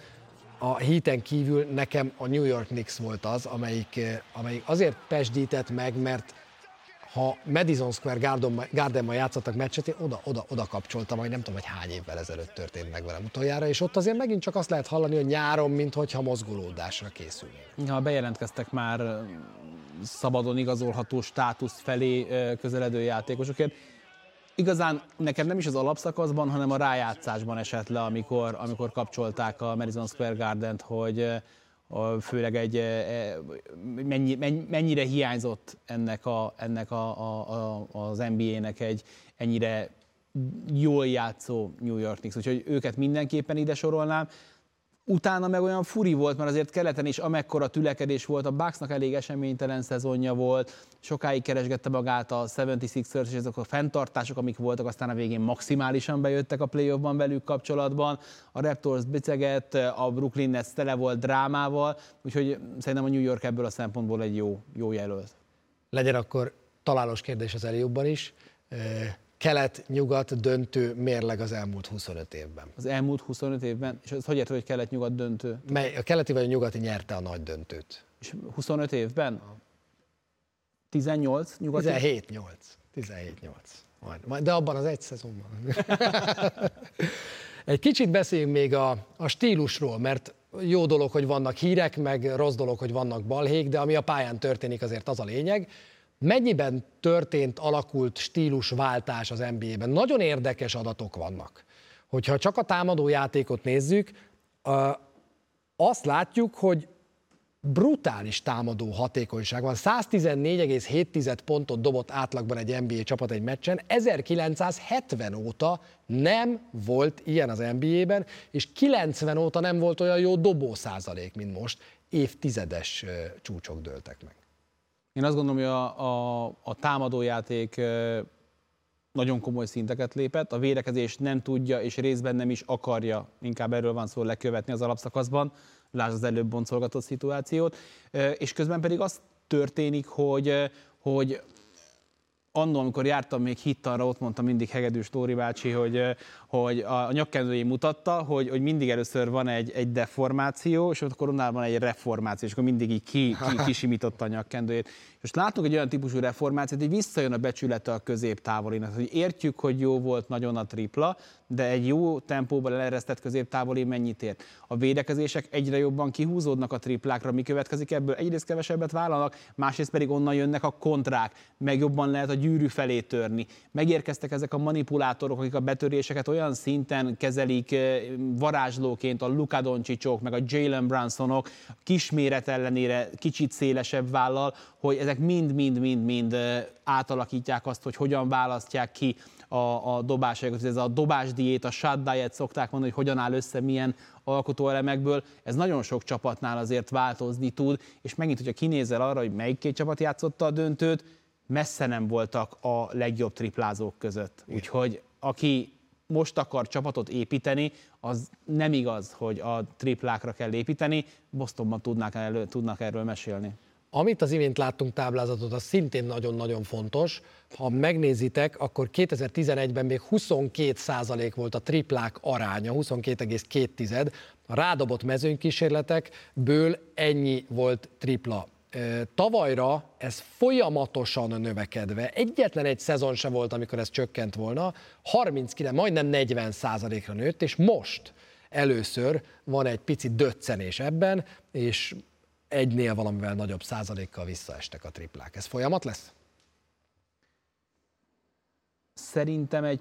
A Heaten kívül nekem a New York Knicks volt az, amelyik, amelyik azért pesdített meg, mert ha Madison Square Gardenban játszottak meccset, én oda, oda, oda kapcsoltam, hogy nem tudom, hogy hány évvel ezelőtt történt meg velem utoljára, és ott azért megint csak azt lehet hallani, hogy nyáron, minthogyha mozgolódásra készülnének. Ha bejelentkeztek már szabadon igazolható státusz felé közeledő játékosokért, igazán nekem nem is az alapszakaszban, hanem a rájátszásban esett le, amikor, amikor kapcsolták a Madison Square Gardent, hogy, a, főleg egy, mennyi, mennyire hiányzott ennek, a, ennek a, a, az en bé á-nek egy ennyire jól játszó New York Knicks, úgyhogy őket mindenképpen ide sorolnám. Utána meg olyan furi volt, mert azért keleten is amekkora tülekedés volt, a Bucksnak elég eseménytelen szezonja volt, sokáig keresgette magát a hetvenhatos ers, és ezek a fenntartások, amik voltak, aztán a végén maximálisan bejöttek a playoffban velük kapcsolatban, a Raptors bicegett, a Brooklyn Nets tele volt drámával, úgyhogy szerintem a New York ebből a szempontból egy jó, jó jelölt. Legyen akkor találós kérdés az eljobban is. Kelet-nyugat döntő mérleg az elmúlt huszonöt évben. Az elmúlt huszonöt évben? És az hogy érted, hogy kelet-nyugat döntő? Mely, a keleti vagy a nyugati nyerte a nagy döntőt. És huszonöt évben? tizennyolc nyugati? tizenhét nyolc. tizenhét nyolc. De abban az egy szezonban. Egy kicsit beszéljünk még a, a stílusról, mert jó dolog, hogy vannak hírek, meg rossz dolog, hogy vannak balhék, de ami a pályán történik, azért az a lényeg. Mennyiben történt, alakult stílusváltás az en bé á-ben? Nagyon érdekes adatok vannak. Hogyha csak a támadó játékot nézzük, azt látjuk, hogy brutális támadó hatékonyság van. száztizennégy egész hét pontot dobott átlagban egy en bé á csapat egy meccsen. ezerkilencszázhetven óta nem volt ilyen az en bé á-ben, és kilencven óta nem volt olyan jó dobó százalék, mint most. Évtizedes csúcsok dőltek meg. Én azt gondolom, hogy a, a, a támadójáték nagyon komoly szinteket lépett, a védekezés nem tudja és részben nem is akarja, inkább erről van szó, lekövetni az alapszakaszban, lásd az előbb boncolgatott szituációt, és közben pedig az történik, hogy, hogy annól, amikor jártam még hittanra, ott mondta mindig Hegedűs Lóri bácsi, hogy, hogy a nyakkendőjén mutatta, hogy, hogy mindig először van egy, egy deformáció, és akkor onnan van egy reformáció, és akkor mindig így ki, ki, kisimította a nyakkendőjét. Most látunk egy olyan típusú reformációt, hogy visszajön a becsülete a középtávolinak, hogy értjük, hogy jó volt nagyon a tripla, de egy jó tempóban eleresztett középtávoli mennyit ért. A védekezések egyre jobban kihúzódnak a triplákra, mi következik ebből? Egyrészt kevesebbet vállalnak, másrészt pedig onnan jönnek a kontrák, meg jobban lehet a gyűrű felé törni. Megérkeztek ezek a manipulátorok, akik a betöréseket olyan szinten kezelik varázslóként, a Luka Doncsicsok, meg a Jalen Brunsonok, kisméret ellenére kicsit szélesebb vállal, hogy ezek mind-mind-mind-mind átalakítják azt, hogy hogyan választják ki a, a dobásaikat. Ez a dobásdiét, a shot diet szokták mondani, hogy hogyan áll össze, milyen alkotóelemekből. Ez nagyon sok csapatnál azért változni tud, és megint, hogyha kinézel arra, hogy melyik két csapat játszotta a döntőt, messze nem voltak a legjobb triplázók között. Úgyhogy aki most akar csapatot építeni, az nem igaz, hogy a triplákra kell építeni. Bostonban tudnák elő, tudnak erről mesélni. Amit az imént láttunk táblázatot, az szintén nagyon-nagyon fontos. Ha megnézitek, akkor kétezer-tizenegyben még huszonkét százalék volt a triplák aránya, huszonkettő egész kettő. A rádobott mezőnykísérletekből ennyi volt tripla. Tavalyra ez folyamatosan növekedve, egyetlen egy szezon se volt, amikor ez csökkent volna, harminckilenc, majdnem negyven százalékra nőtt, és most először van egy pici döccenés ebben, és egynél valamivel nagyobb százalékkal visszaestek a triplák. Ez folyamat lesz? Szerintem egy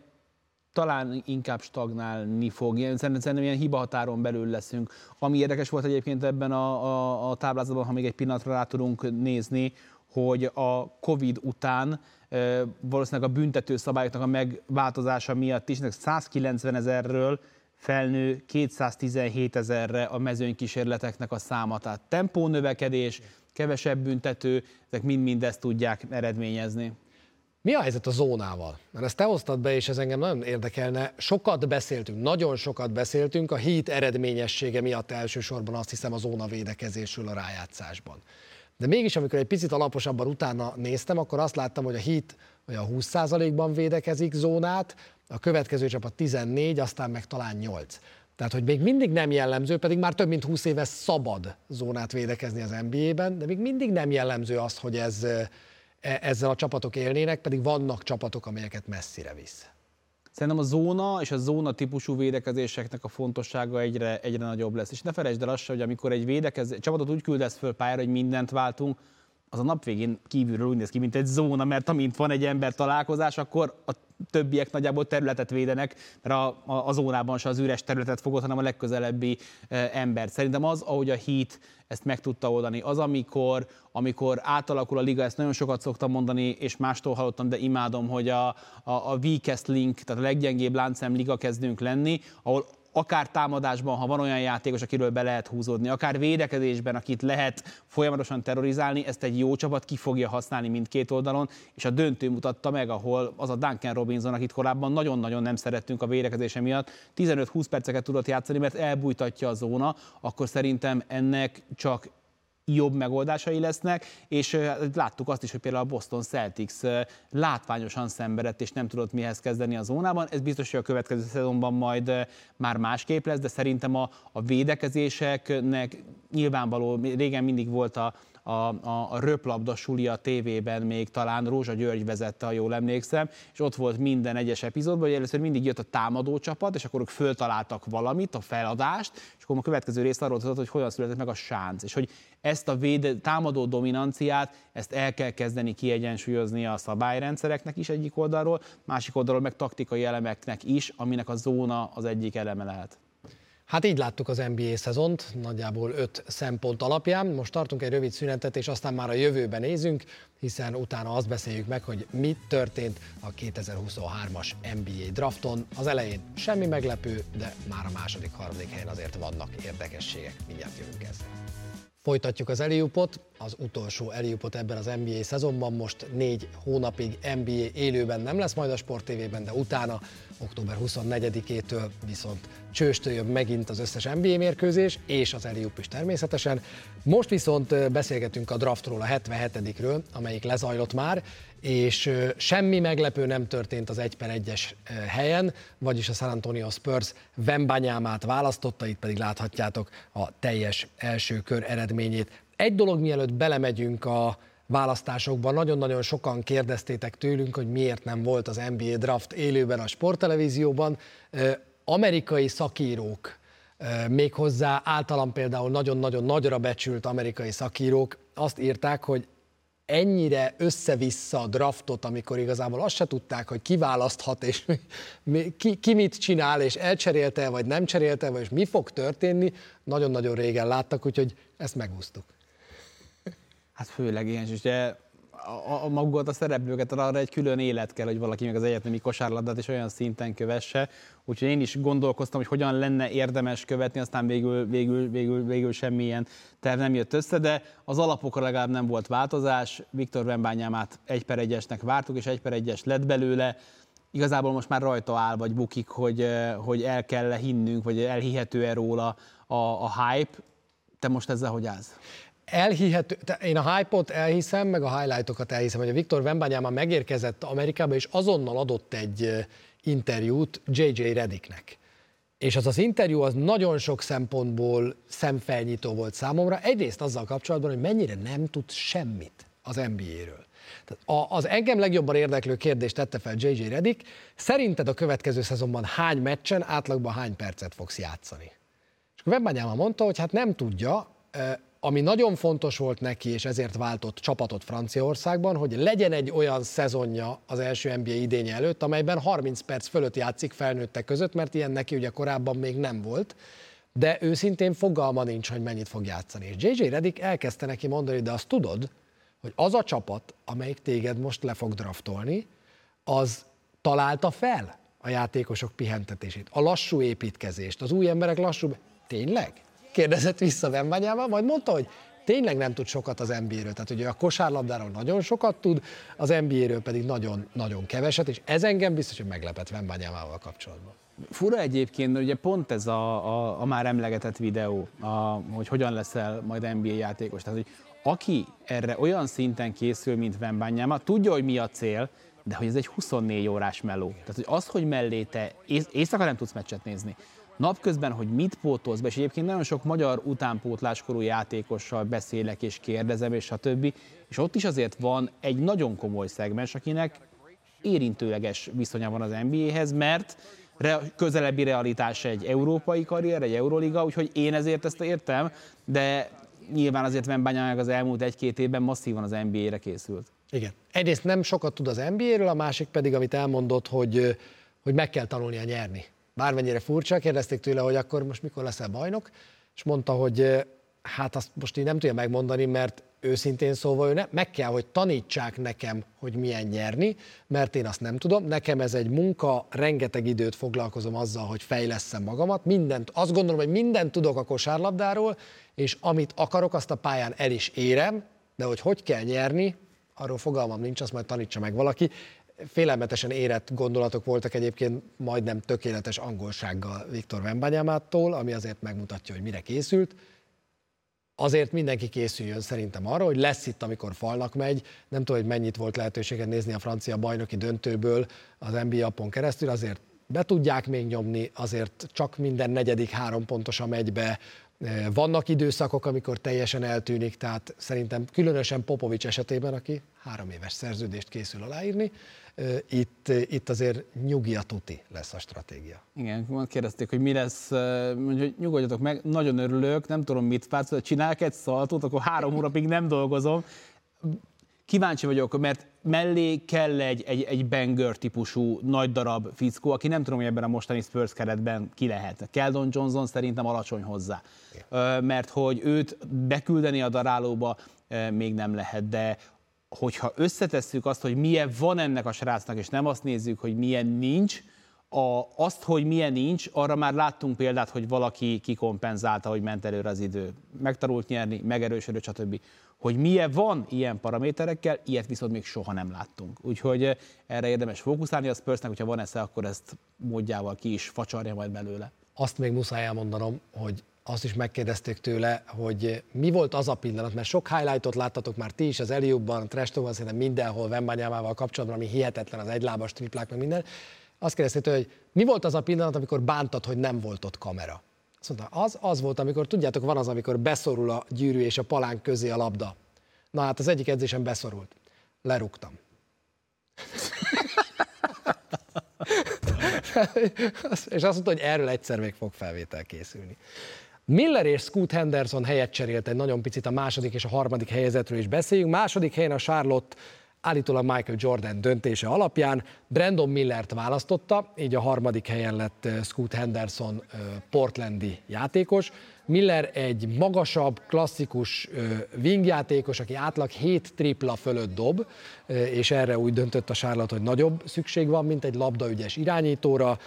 talán inkább stagnálni fog. Szerintem ilyen hibahatáron belül leszünk. Ami érdekes volt egyébként ebben a, a, a táblázatban, ha még egy pillanatra rá tudunk nézni, hogy a Covid után e, valószínűleg a büntető szabályoknak a megváltozása miatt is százkilencven ezerről felnő kétszáztizenhét ezerre a mezőnykísérleteknek a száma. Tehát tempónövekedés, kevesebb büntető, ezek mind-mind ezt tudják eredményezni. Mi a helyzet a zónával? Mert ezt te hoztad be, és ez engem nagyon érdekelne. Sokat beszéltünk, nagyon sokat beszéltünk a Heat eredményessége miatt elsősorban, azt hiszem, a zóna védekezésről a rájátszásban. De mégis, amikor egy picit alaposabban utána néztem, akkor azt láttam, hogy a Heat olyan húsz százalékban védekezik zónát, a következő csapat tizennégy, aztán meg talán nyolc. Tehát, hogy még mindig nem jellemző, pedig már több mint húsz éve szabad zónát védekezni az en bé á-ben, de még mindig nem jellemző az, hogy ez... ezzel a csapatok élnének, pedig vannak csapatok, amelyeket messzire visz. Szerintem a zóna és a zóna típusú védekezéseknek a fontossága egyre, egyre nagyobb lesz. És ne felejtsd el azt, hogy amikor egy védekez... csapatot úgy küldesz föl pályára, hogy mindent váltunk, az a nap végén kívülről úgy néz ki, mint egy zóna, mert amint van egy ember találkozás, akkor a többiek nagyjából területet védenek, mert a, a, a zónában se az üres területet fogod, hanem a legközelebbi e, embert. Szerintem az, ahogy a Heat ezt meg tudta oldani, az, amikor, amikor átalakul a liga, ezt nagyon sokat szoktam mondani, és mástól hallottam, de imádom, hogy a, a, a weakest link, tehát a leggyengébb láncszem liga kezdünk lenni, ahol akár támadásban, ha van olyan játékos, akiről be lehet húzódni, akár védekezésben, akit lehet folyamatosan terrorizálni, ezt egy jó csapat ki fogja használni mindkét oldalon, és a döntő mutatta meg, ahol az a Duncan Robinson, akit korábban nagyon-nagyon nem szerettünk a védekezése miatt, tizenöt-húsz perceket tudott játszani, mert elbújtatja a zóna, akkor szerintem ennek csak jobb megoldásai lesznek, és láttuk azt is, hogy például a Boston Celtics látványosan szenvedett, és nem tudott mihez kezdeni a zónában. Ez biztos, hogy a következő szezonban majd már másképp lesz, de szerintem a, a védekezéseknek nyilvánvaló, régen mindig volt a A, a, a röplabda suli a tévében, még talán Rózsa György vezette, ha jól emlékszem, és ott volt minden egyes epizódban, hogy először mindig jött a támadó csapat, és akkor ők föltaláltak valamit, a feladást, és akkor a következő rész arról tudott, hogy hogyan született meg a sánc, és hogy ezt a véde, támadó dominanciát, ezt el kell kezdeni kiegyensúlyozni a szabályrendszereknek is egyik oldalról, másik oldalról meg taktikai elemeknek is, aminek a zóna az egyik eleme lehet. Hát így láttuk az en bé á szezont, nagyjából öt szempont alapján. Most tartunk egy rövid szünetet, és aztán már a jövőben nézünk, hiszen utána azt beszéljük meg, hogy mi történt a kétezer-huszonhármas en bé á drafton. Az elején semmi meglepő, de már a második, harmadik helyen azért vannak érdekességek. Mindjárt jövünk ezzel. Folytatjuk az Eliupot, az utolsó Eliupot ebben az en bé á szezonban, most négy hónapig en bé á élőben nem lesz majd a Sport té vében, de utána október huszonnegyedikétől viszont csőstől jön megint az összes en bé á mérkőzés, és az Eliup is természetesen. Most viszont beszélgetünk a draftról, a hetvenhetedikről, amelyik lezajlott már, és semmi meglepő nem történt az egy per egyes helyen, vagyis a San Antonio Spurs Wembanyamát választotta, itt pedig láthatjátok a teljes első kör eredményét. Egy dolog, mielőtt belemegyünk a választásokban, nagyon-nagyon sokan kérdeztétek tőlünk, hogy miért nem volt az en bé á draft élőben a sporttelevízióban. Amerikai szakírók, méghozzá általam például nagyon-nagyon nagyra becsült amerikai szakírók azt írták, hogy ennyire össze-vissza a draftot, amikor igazából azt se tudták, hogy ki választhat, és ki, ki mit csinál, és elcserélte, vagy nem cserélte, vagy és mi fog történni, nagyon-nagyon régen láttak, úgyhogy ezt megúsztuk. Hát főleg ilyen, és ugye a, a magukat, a szereplőket, arra egy külön élet kell, hogy valaki meg az egyetemi kosárlabdát is olyan szinten kövesse, úgyhogy én is gondolkoztam, hogy hogyan lenne érdemes követni, aztán végül, végül, végül, végül semmilyen terv nem jött össze, de az alapokra legalább nem volt változás. Victor Wembanyamát egy per egyesnek vártuk, és egy per egyes lett belőle. Igazából most már rajta áll, vagy bukik, hogy, hogy el kell hinnünk, vagy elhihető-e róla a, a hype. Te most ezzel hogy állsz? Elhihető, én a hype-ot elhiszem, meg a highlight-okat elhiszem, hogy a Victor Wembanyama megérkezett Amerikába, és azonnal adott egy interjút J J. Redicknek. És az az interjú az nagyon sok szempontból szemfelnyitó volt számomra, egyrészt azzal kapcsolatban, hogy mennyire nem tud semmit az en bé á-ről. Tehát az engem legjobban érdeklő kérdést tette fel J J. Redick, szerinted a következő szezonban hány meccsen, átlagban hány percet fogsz játszani? És akkor Wembanyama mondta, hogy hát nem tudja, ami nagyon fontos volt neki, és ezért váltott csapatot Franciaországban, hogy legyen egy olyan szezonja az első en bé á idénye előtt, amelyben harminc perc fölött játszik felnőttek között, mert ilyen neki ugye korábban még nem volt, de őszintén fogalma nincs, hogy mennyit fog játszani. És J J. Redick elkezdte neki mondani, de azt tudod, hogy az a csapat, amelyik téged most le fog draftolni, az találta fel a játékosok pihentetését, a lassú építkezést, az új emberek lassú... Tényleg? Kérdezett vissza Wembanyama, majd mondta, hogy tényleg nem tud sokat az en bé á-ről. Tehát ugye a kosárlabdáról nagyon sokat tud, az en bé á-ről pedig nagyon-nagyon keveset, és ez engem biztos, hogy meglepett Wembanyamával kapcsolatban. Fura egyébként, ugye pont ez a, a, a már emlegetett videó, a, hogy hogyan leszel majd en bé á játékos. Tehát, hogy aki erre olyan szinten készül, mint Wembanyama, tudja, hogy mi a cél, de hogy ez egy huszonnégy órás meló. Tehát, hogy az, hogy mellé te éjszaka nem tudsz meccset nézni, napközben, hogy mit pótolsz be, és egyébként nagyon sok magyar utánpótláskorú játékossal beszélek és kérdezem, és a többi, és ott is azért van egy nagyon komoly szegmens, akinek érintőleges viszonya van az en bé á-hez, mert közelebbi realitás egy európai karrier, egy Euroliga, úgyhogy én ezért ezt értem, de nyilván azért Wembanyama az elmúlt egy-két évben masszívan az en bé á-re készült. Igen. Egyrészt nem sokat tud az en bé á-ről, a másik pedig, amit elmondott, hogy, hogy meg kell tanulnia nyerni. Bármennyire furcsa, kérdezték tőle, hogy akkor most mikor leszel bajnok, és mondta, hogy hát azt most így nem tudja megmondani, mert őszintén szólva ő ne, meg kell, hogy tanítsák nekem, hogy milyen nyerni, mert én azt nem tudom. Nekem ez egy munka, rengeteg időt foglalkozom azzal, hogy fejlesszem magamat. Mindent, azt gondolom, hogy mindent tudok a kosárlabdáról, és amit akarok, azt a pályán el is érem, de hogy hogy kell nyerni, arról fogalmam nincs, azt majd tanítsa meg valaki. Félelmetesen érett gondolatok voltak egyébként majdnem tökéletes angolsággal Victor Wembanyamától, ami azért megmutatja, hogy mire készült. Azért mindenki készüljön szerintem arra, hogy lesz itt, amikor falnak megy. Nem tudom, hogy mennyit volt lehetőséget nézni a francia bajnoki döntőből az en bé á-pon keresztül, azért be tudják még nyomni, azért csak minden negyedik három pontosan megy be. Vannak időszakok, amikor teljesen eltűnik, tehát szerintem különösen Popovics esetében, aki három éves szerződést készül aláírni, itt, itt azért nyugi a tuti lesz a stratégia. Igen, kérdezték, hogy mi lesz, hogy nyugodjatok meg, nagyon örülök, nem tudom mit vársz, hogy csinálok egy szaltót, akkor három hónapig nem dolgozom. Kíváncsi vagyok, mert mellé kell egy, egy, egy banger típusú nagy darab fickó, aki nem tudom, hogy ebben a mostani Spurs keretben ki lehet. Keldon Johnson szerintem alacsony hozzá, igen. Mert hogy őt beküldeni a darálóba még nem lehet, de hogyha összetesszük azt, hogy milyen van ennek a srácnak, és nem azt nézzük, hogy milyen nincs, a, azt, hogy milyen nincs, arra már láttunk példát, hogy valaki kikompenzálta, hogy ment előre az idő, megtanult nyerni, megerősödött, stb. Hogy milyen van ilyen paraméterekkel, ilyet viszont még soha nem láttunk. Úgyhogy erre érdemes fókuszálni a Spursnek, hogyha van esze, akkor ezt módjával ki is facsarja majd belőle. Azt még muszáj elmondanom, hogy azt is megkérdezték tőle, hogy mi volt az a pillanat, mert sok highlightot láttatok már ti is, az Eliubban, a Trestóban, szerintem mindenhol Wembanyamával kapcsolatban, ami hihetetlen, az egylábas triplák, meg minden. Azt kérdezték tőle, hogy mi volt az a pillanat, amikor bántad, hogy nem volt ott kamera? Azt mondta, az, az volt, amikor, tudjátok, van az, amikor beszorul a gyűrű és a palánk közé a labda. Na hát az egyik edzésen beszorult. Lerúgtam. És azt mondta, hogy erről egyszer még fog felvétel készülni. Miller és Scoot Henderson helyet cserélt egy nagyon picit, a második és a harmadik helyezetről is beszéljünk. Második helyen a Charlotte állítólag Michael Jordan döntése alapján Brandon Millert választotta, így a harmadik helyen lett Scoot Henderson portlandi játékos. Miller egy magasabb, klasszikus wing játékos, aki átlag hét tripla fölött dob, és erre úgy döntött a Charlotte, hogy nagyobb szükség van, mint egy labdaügyes irányítóra.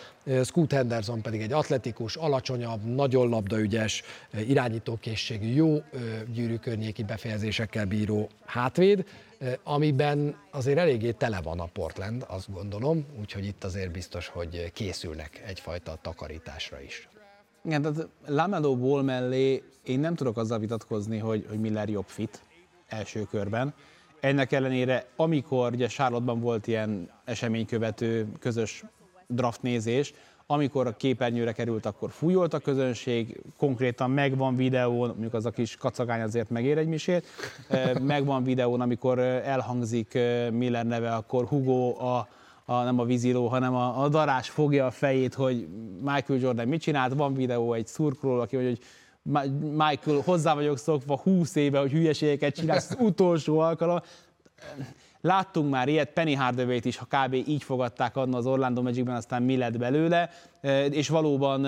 Scoot Henderson pedig egy atletikus, alacsonyabb, nagyon labdaügyes, irányítókészségű, jó gyűrűkörnyéki befejezésekkel bíró hátvéd, amiben azért eléggé tele van a Portland, azt gondolom, úgyhogy itt azért biztos, hogy készülnek egyfajta takarításra is. Igen, tehát Lamelo Ball mellé én nem tudok azzal vitatkozni, hogy, hogy Miller jobb fit első körben. Ennek ellenére, amikor ugye Charlotte-ban volt ilyen eseménykövető közös draftnézés, amikor a képernyőre került, akkor fújolt a közönség, konkrétan megvan videón, mondjuk az a kis kacagány azért megér egy misét, megvan videón, amikor elhangzik Miller neve, akkor Hugo a, a, nem a víziló, hanem a, a darás fogja a fejét, hogy Michael Jordan mit csinált, van videó egy szurkoló, aki mondja, hogy Michael, hozzá vagyok szokva húsz éve, hogy hülyeségeket csinálsz, az utolsó alkalom. Láttunk már ilyet, Penny Hardaway-t is, ha kb. Így fogadták adna az Orlando Magicben, aztán mi lett belőle, és valóban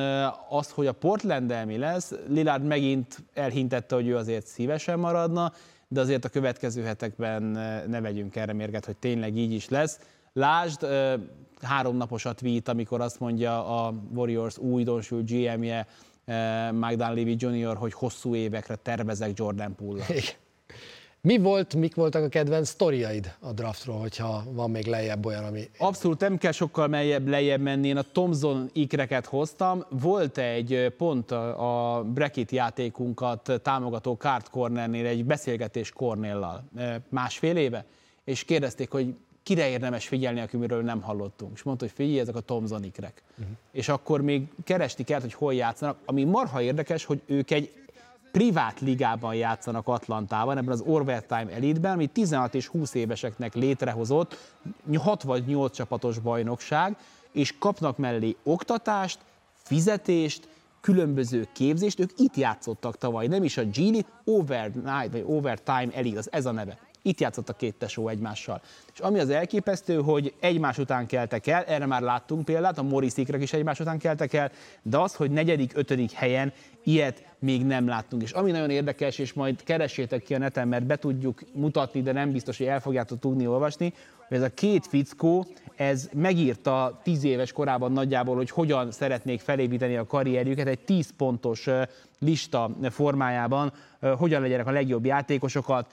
az, hogy a Portland-del mi lesz, Lillard megint elhintette, hogy ő azért szívesen maradna, de azért a következő hetekben ne vegyünk erre mérget, hogy tényleg így is lesz. Lásd, háromnapos a tweet, amikor azt mondja a Warriors újdonsült gé em-je, Mike Dunleavy junior, hogy hosszú évekre tervezek Jordan Poole-ra. Mi volt, mik voltak a kedvenc sztoriaid a draftról, hogyha van még lejjebb olyan, ami... Abszolút, nem kell sokkal lejjebb, lejjebb menni, én a Thompson ikreket hoztam. Volt egy pont a bracket játékunkat támogató Card Cornernél egy beszélgetés Cornéllal másfél éve, és kérdezték, hogy kire érdemes figyelni, akiről nem hallottunk. És mondta, hogy figyelj, ezek a Thompson ikrek. Uh-huh. És akkor még keresni kellett, hogy hol játszanak. Ami marha érdekes, hogy ők egy privát ligában játszanak Atlantában, ebben az Overtime Elite-ben, ami tizenhat és húsz éveseknek létrehozott hat vagy nyolc csapatos bajnokság, és kapnak mellé oktatást, fizetést, különböző képzést, ők itt játszottak tavaly, nem is a G League, Overnight, vagy Overtime Elite, az ez a neve. Itt játszott a két tesó egymással. És ami az elképesztő, hogy egymás után keltek el, erre már láttunk példát, a Morris-ékrek is egymás után keltek el, de az, hogy negyedik, ötödik helyen ilyet még nem láttunk. És ami nagyon érdekes, és majd keressétek ki a neten, mert be tudjuk mutatni, de nem biztos, hogy el fogjátok tudni olvasni, hogy ez a két fickó, ez megírta tíz éves korában nagyjából, hogy hogyan szeretnék felépíteni a karrierjüket, egy tíz pontos lista formájában, hogyan legyenek a legjobb játékosokat,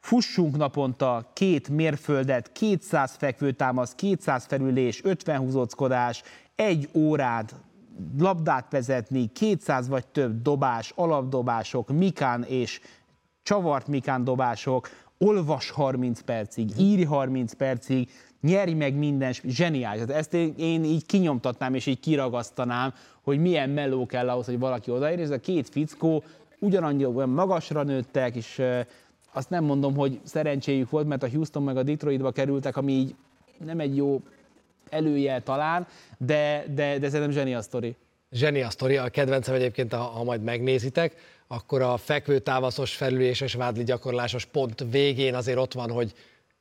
fussunk naponta két mérföldet, kétszáz fekvőtámasz, kétszáz felülés, ötven húzóckodás, egy órát labdát vezetni, kétszáz vagy több dobás, alapdobások, mikán és csavart mikán dobások, olvas harminc percig, írj harminc percig, nyerj meg minden, zseniális. Tehát ezt én így kinyomtatnám és így kiragasztanám, hogy milyen meló kell ahhoz, hogy valaki odaér, és ez a két fickó ugyanannyi olyan magasra nőttek, és azt nem mondom, hogy szerencséjük volt, mert a Houston meg a Detroitba kerültek, ami így nem egy jó előjel talán, de, de, de szerintem zseni a sztori. Zseni a sztori, a kedvencem egyébként, ha, ha majd megnézitek, akkor a fekvőtávaszos, felüléses, vádli gyakorlásos pont végén azért ott van, hogy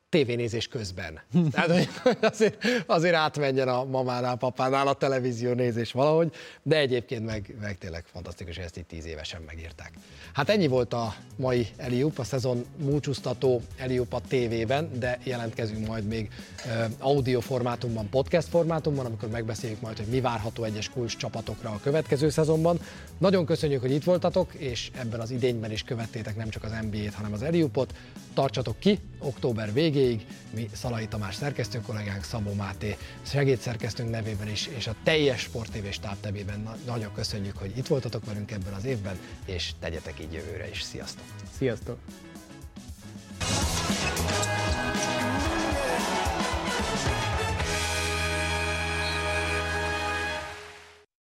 tévénézés közben. Tehát, hogy azért, azért átmenjen a mamánál, papánál a televízió nézés valahogy, de egyébként meg, meg tényleg fantasztikus, hogy ezt így tíz évesen megírták. Hát ennyi volt a mai Eliup, a szezon múcsúsztató Eliup a tévében, de jelentkezünk majd még audio formátumban, podcast formátumban, amikor megbeszéljük majd, hogy mi várható egyes kulcs csapatokra a következő szezonban. Nagyon köszönjük, hogy itt voltatok, és ebben az idényben is követtétek nem csak az en bé á-t, hanem az Eliupot. Tartsatok ki, október végén. Mi Szalai Tamás szerkesztő kollégánk, Szabó Máté segédszerkesztőnk nevében is, és a teljes Sport té vé stáb nevében nagyon köszönjük, hogy itt voltatok velünk ebben az évben, és tegyetek így jövőre is. Sziasztok! Sziasztok!